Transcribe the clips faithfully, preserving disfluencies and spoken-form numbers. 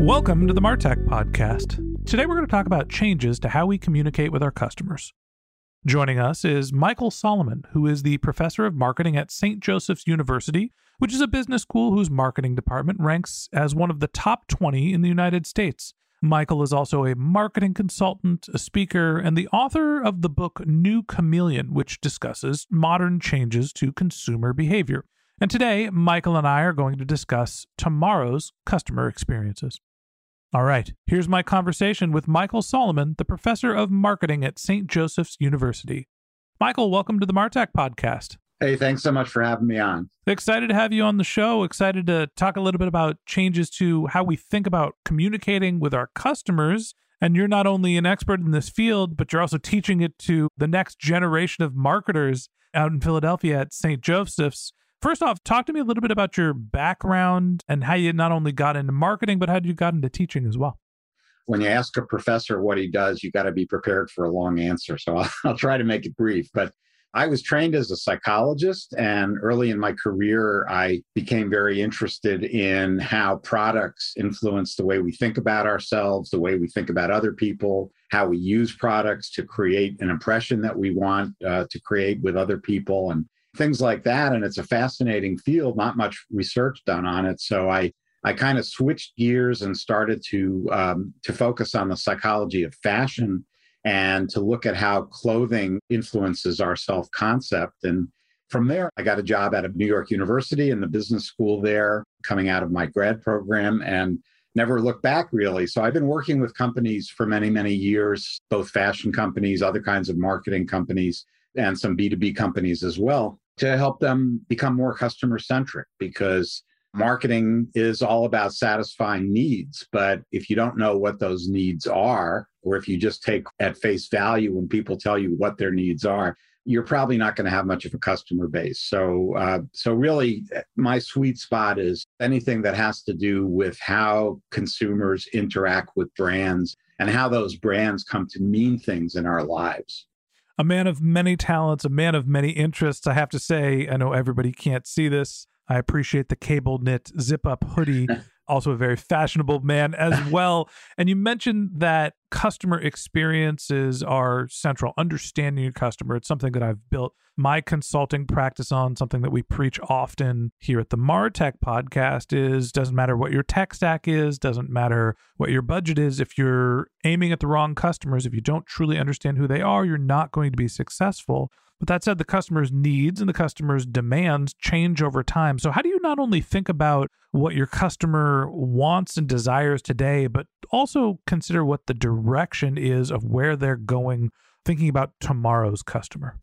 Welcome to the MarTech Podcast. Today we're going to talk about changes to how we communicate with our customers. Joining us is Michael Solomon, who is the professor of marketing at Saint Joseph's University, which is a business school whose marketing department ranks as one of the top twenty in the United States. Michael is also a marketing consultant, a speaker, and the author of the book New Chameleon, which discusses modern changes to consumer behavior. And today, Michael and I are going to discuss tomorrow's customer experiences. All right, here's my conversation with Michael Solomon, the professor of marketing at Saint Joseph's University. Michael, welcome to the MarTech Podcast. Hey, thanks so much for having me on. Excited to have you on the show. Excited to talk a little bit about changes to how we think about communicating with our customers. And you're not only an expert in this field, but you're also teaching it to the next generation of marketers out in Philadelphia at Saint Joseph's. First off, talk to me a little bit about your background and how you not only got into marketing, but how you got into teaching as well. When you ask a professor what he does, you got to be prepared for a long answer. So I'll, I'll try to make it brief. But I was trained as a psychologist, and early in my career, I became very interested in how products influence the way we think about ourselves, the way we think about other people, how we use products to create an impression that we want uh, to create with other people, and things like that. And it's a fascinating field, not much research done on it. So I, I kind of switched gears and started to, um, to focus on the psychology of fashion and to look at how clothing influences our self-concept. And from there, I got a job at New York University in the business school there, coming out of my grad program, and never looked back really. So I've been working with companies for many, many years, both fashion companies, other kinds of marketing companies, and some B two B companies as well, to help them become more customer-centric, because marketing is all about satisfying needs. But if you don't know what those needs are, or if you just take at face value when people tell you what their needs are, you're probably not going to have much of a customer base. So, uh, so really, my sweet spot is anything that has to do with how consumers interact with brands and how those brands come to mean things in our lives. A man of many talents, a man of many interests. I have to say, I know everybody can't see this. I appreciate the cable knit zip-up hoodie. Also a very fashionable man as well. And you mentioned that customer experiences are central. Understanding your customer, it's something that I've built my consulting practice on, something that we preach often here at the MarTech Podcast is, doesn't matter what your tech stack is, doesn't matter what your budget is, if you're aiming at the wrong customers, if you don't truly understand who they are, you're not going to be successful. But that said, the customer's needs and the customer's demands change over time. So how do you not only think about what your customer wants and desires today, but also consider what the direction is of where they're going, thinking about tomorrow's customer?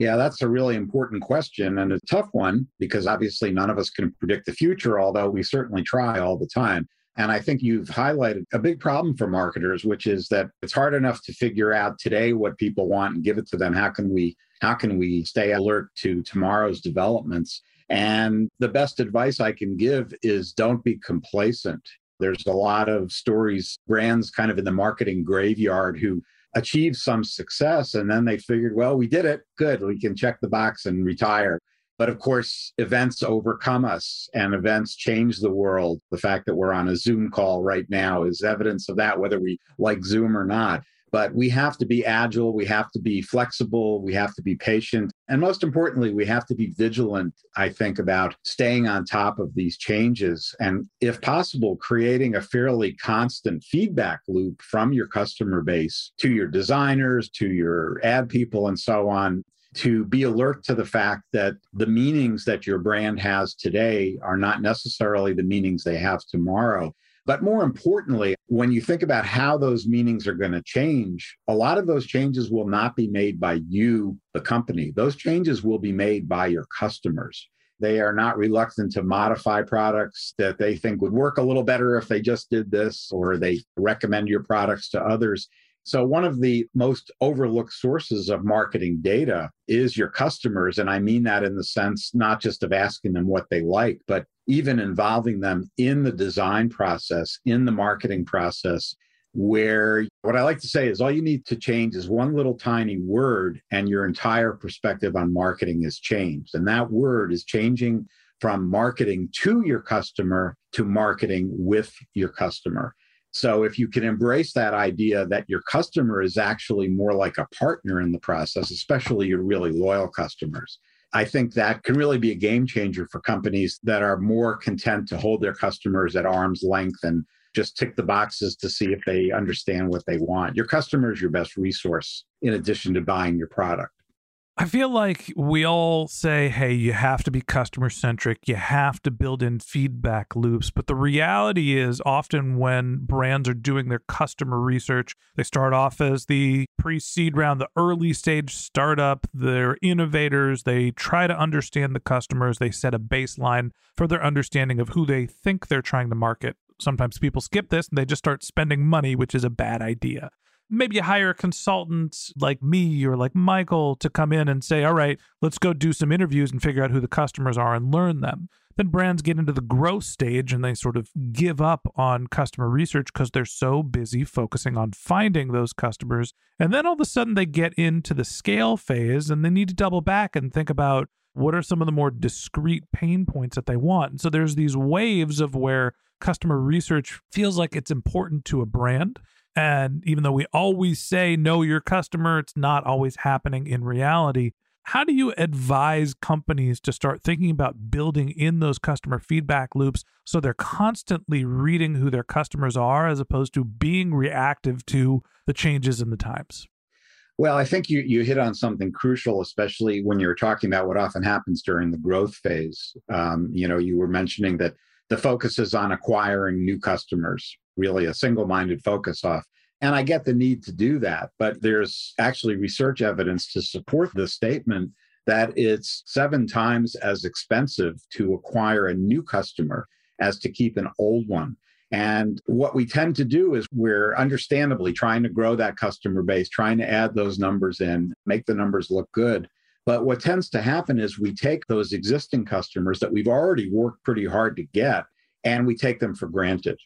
Yeah, that's a really important question and a tough one, because obviously none of us can predict the future, although we certainly try all the time. And I think you've highlighted a big problem for marketers, which is that it's hard enough to figure out today what people want and give it to them. How can we, how can we stay alert to tomorrow's developments? And the best advice I can give is don't be complacent. There's a lot of stories, brands kind of in the marketing graveyard who achieved some success. And then they figured, well, we did it. Good. We can check the box and retire. But of course, events overcome us and events change the world. The fact that we're on a Zoom call right now is evidence of that, whether we like Zoom or not. But we have to be agile. We have to be flexible. We have to be patient. And most importantly, we have to be vigilant, I think, about staying on top of these changes. And if possible, creating a fairly constant feedback loop from your customer base to your designers, to your ad people, and so on, to be alert to the fact that the meanings that your brand has today are not necessarily the meanings they have tomorrow. But more importantly, when you think about how those meanings are going to change, a lot of those changes will not be made by you, the company. Those changes will be made by your customers. They are not reluctant to modify products that they think would work a little better if they just did this, or they recommend your products to others. So one of the most overlooked sources of marketing data is your customers. And I mean that in the sense, not just of asking them what they like, but even involving them in the design process, in the marketing process, where what I like to say is all you need to change is one little tiny word and your entire perspective on marketing is changed. And that word is changing from marketing to your customer to marketing with your customer. So if you can embrace that idea that your customer is actually more like a partner in the process, especially your really loyal customers, I think that can really be a game changer for companies that are more content to hold their customers at arm's length and just tick the boxes to see if they understand what they want. Your customer is your best resource in addition to buying your product. I feel like we all say, hey, you have to be customer centric. You have to build in feedback loops. But the reality is often when brands are doing their customer research, they start off as the pre-seed round, the early stage startup, they're innovators. They try to understand the customers. They set a baseline for their understanding of who they think they're trying to market. Sometimes people skip this and they just start spending money, which is a bad idea. Maybe you hire a consultant like me or like Michael to come in and say, all right, let's go do some interviews and figure out who the customers are and learn them. Then brands get into the growth stage and they sort of give up on customer research because they're so busy focusing on finding those customers. And then all of a sudden they get into the scale phase and they need to double back and think about what are some of the more discrete pain points that they want. And so there's these waves of where customer research feels like it's important to a brand. And even though we always say, know your customer, it's not always happening in reality. How do you advise companies to start thinking about building in those customer feedback loops so they're constantly reading who their customers are as opposed to being reactive to the changes in the times? Well, I think you you hit on something crucial, especially when you're talking about what often happens during the growth phase. Um, you know, you were mentioning that the focus is on acquiring new customers, really a single-minded focus off. And I get the need to do that, but there's actually research evidence to support the statement that it's seven times as expensive to acquire a new customer as to keep an old one. And what we tend to do is we're understandably trying to grow that customer base, trying to add those numbers in, make the numbers look good. But what tends to happen is we take those existing customers that we've already worked pretty hard to get, and we take them for granted,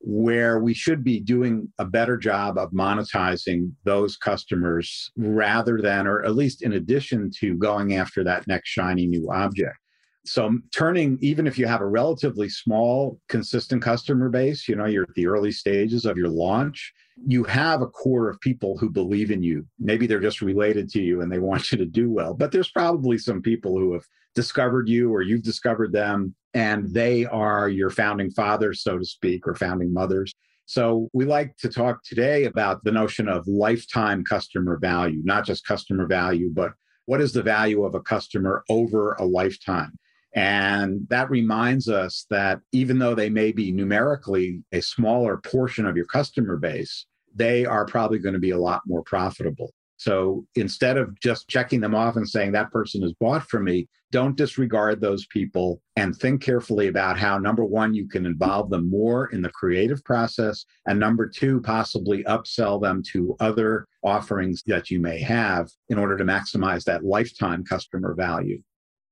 where we should be doing a better job of monetizing those customers rather than, or at least in addition to, going after that next shiny new object. So turning, even if you have a relatively small, consistent customer base, you know, you're at the early stages of your launch, you have a core of people who believe in you. Maybe they're just related to you and they want you to do well, but there's probably some people who have discovered you or you've discovered them, and they are your founding fathers, so to speak, or founding mothers. So we like to talk today about the notion of lifetime customer value, not just customer value, but what is the value of a customer over a lifetime? And that reminds us that even though they may be numerically a smaller portion of your customer base, they are probably going to be a lot more profitable. So instead of just checking them off and saying that person has bought from me, don't disregard those people and think carefully about how, number one, you can involve them more in the creative process, and number two, possibly upsell them to other offerings that you may have in order to maximize that lifetime customer value.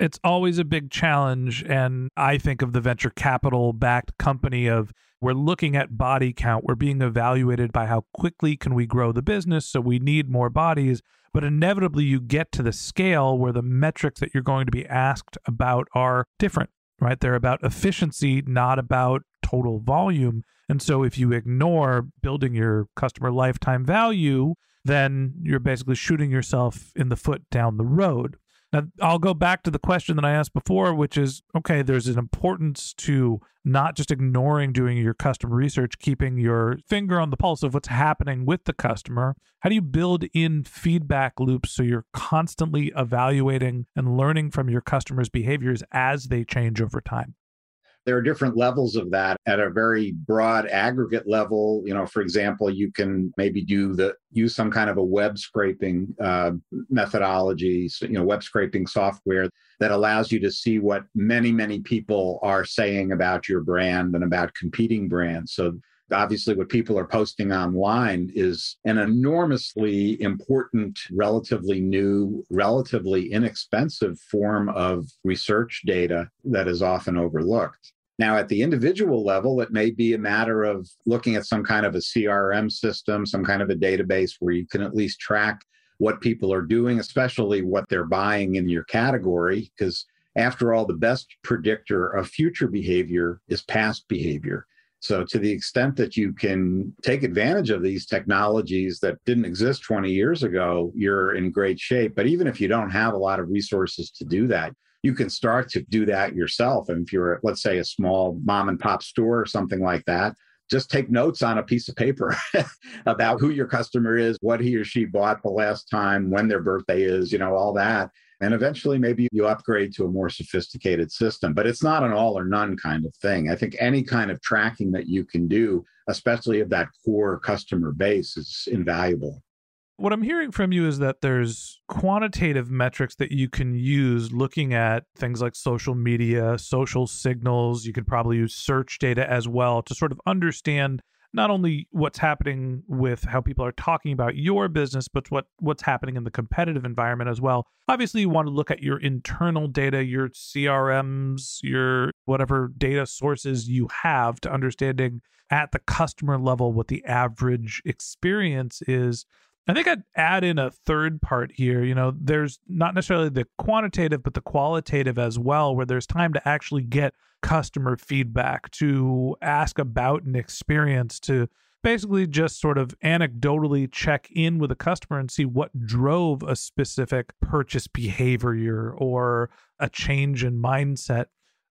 It's always a big challenge, and I think of the venture capital-backed company of, we're looking at body count, we're being evaluated by how quickly can we grow the business, so we need more bodies, but inevitably you get to the scale where the metrics that you're going to be asked about are different, right? They're about efficiency, not about total volume, and so if you ignore building your customer lifetime value, then you're basically shooting yourself in the foot down the road. Now, I'll go back to the question that I asked before, which is, okay, there's an importance to not just ignoring doing your customer research, keeping your finger on the pulse of what's happening with the customer. How do you build in feedback loops so you're constantly evaluating and learning from your customers' behaviors as they change over time? There are different levels of that at a very broad aggregate level. You know, for example, you can maybe do the use some kind of a web scraping uh, methodology, so, you know, web scraping software that allows you to see what many, many people are saying about your brand and about competing brands. So obviously what people are posting online is an enormously important, relatively new, relatively inexpensive form of research data that is often overlooked. Now, at the individual level, it may be a matter of looking at some kind of a C R M system, some kind of a database where you can at least track what people are doing, especially what they're buying in your category, because after all, the best predictor of future behavior is past behavior. So to the extent that you can take advantage of these technologies that didn't exist twenty years ago, you're in great shape. But even if you don't have a lot of resources to do that, you can start to do that yourself. And if you're, let's say, a small mom and pop store or something like that, just take notes on a piece of paper about who your customer is, what he or she bought the last time, when their birthday is, you know, all that. And eventually maybe you upgrade to a more sophisticated system, but it's not an all or none kind of thing. I think any kind of tracking that you can do, especially of that core customer base, is invaluable. What I'm hearing from you is that there's quantitative metrics that you can use looking at things like social media, social signals. You could probably use search data as well to sort of understand not only what's happening with how people are talking about your business, but what, what's happening in the competitive environment as well. Obviously, you want to look at your internal data, your C R Ms, your whatever data sources you have to understanding at the customer level what the average experience is. I think I'd add in a third part here. You know, there's not necessarily the quantitative, but the qualitative as well, where there's time to actually get customer feedback, to ask about an experience, to basically just sort of anecdotally check in with a customer and see what drove a specific purchase behavior or a change in mindset.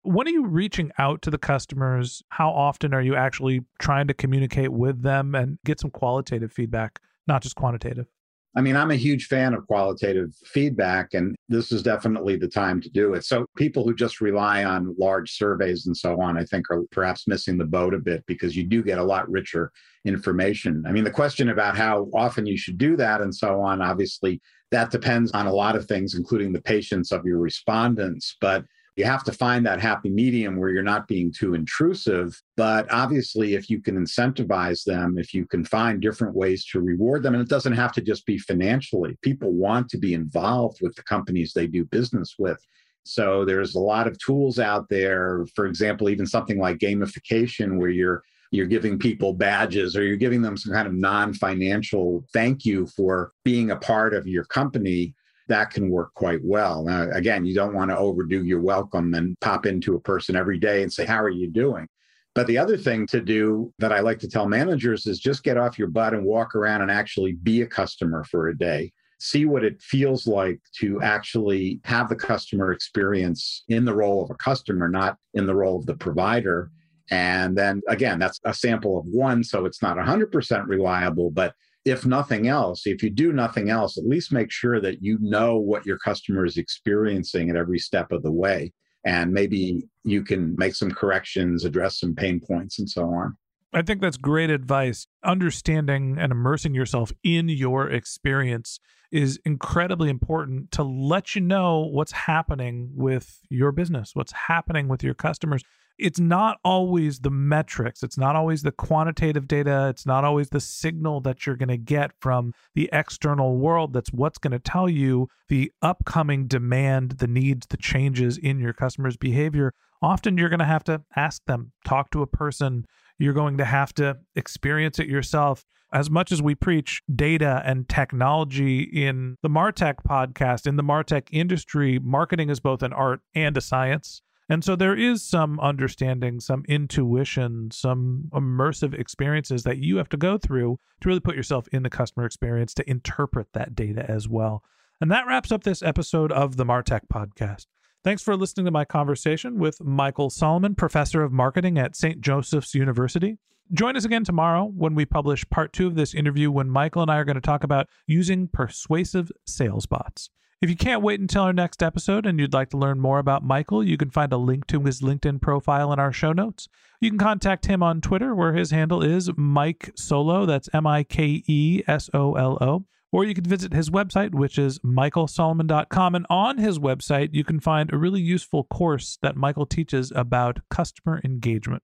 When are you reaching out to the customers? How often are you actually trying to communicate with them and get some qualitative feedback, not just quantitative? I mean, I'm a huge fan of qualitative feedback, and this is definitely the time to do it. So people who just rely on large surveys and so on, I think are perhaps missing the boat a bit, because you do get a lot richer information. I mean, the question about how often you should do that and so on, obviously, that depends on a lot of things, including the patience of your respondents. But you have to find that happy medium where you're not being too intrusive. But obviously, if you can incentivize them, if you can find different ways to reward them, and it doesn't have to just be financially. People want to be involved with the companies they do business with. So there's a lot of tools out there, for example, even something like gamification, where you're you're giving people badges, or you're giving them some kind of non-financial thank you for being a part of your company. That can work quite well. Now, again, you don't want to overdo your welcome and pop into a person every day and say, how are you doing? But the other thing to do that I like to tell managers is just get off your butt and walk around and actually be a customer for a day. See what it feels like to actually have the customer experience in the role of a customer, not in the role of the provider. And then again, that's a sample of one, so it's not one hundred percent reliable, but if nothing else, if you do nothing else, at least make sure that you know what your customer is experiencing at every step of the way. And maybe you can make some corrections, address some pain points, and so on. I think that's great advice. Understanding and immersing yourself in your experience is incredibly important to let you know what's happening with your business, what's happening with your customers. It's not always the metrics. It's not always the quantitative data. It's not always the signal that you're going to get from the external world. That's what's going to tell you the upcoming demand, the needs, the changes in your customer's behavior. Often you're going to have to ask them, talk to a person. You're going to have to experience it yourself. As much as we preach data and technology in the MarTech podcast, in the MarTech industry, marketing is both an art and a science. And so there is some understanding, some intuition, some immersive experiences that you have to go through to really put yourself in the customer experience to interpret that data as well. And that wraps up this episode of the MarTech Podcast. Thanks for listening to my conversation with Michael Solomon, professor of marketing at Saint Joseph's University. Join us again tomorrow when we publish part two of this interview, when Michael and I are going to talk about using persuasive sales bots. If you can't wait until our next episode and you'd like to learn more about Michael, you can find a link to his LinkedIn profile in our show notes. You can contact him on Twitter, where his handle is Mike Solo. That's M I K E S O L O. Or you can visit his website, which is michael solomon dot com. And on his website, you can find a really useful course that Michael teaches about customer engagement.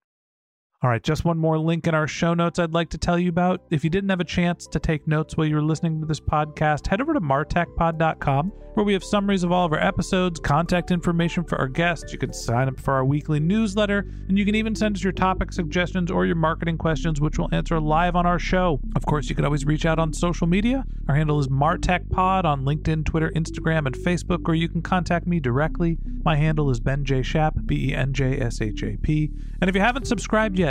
All right, just one more link in our show notes I'd like to tell you about. If you didn't have a chance to take notes while you were listening to this podcast, head over to martech pod dot com, where we have summaries of all of our episodes, contact information for our guests. You can sign up for our weekly newsletter, and you can even send us your topic suggestions or your marketing questions, which we'll answer live on our show. Of course, you can always reach out on social media. Our handle is MarTechPod on LinkedIn, Twitter, Instagram, and Facebook, or you can contact me directly. My handle is Ben J. Shap, B E N J S H A P. And if you haven't subscribed yet,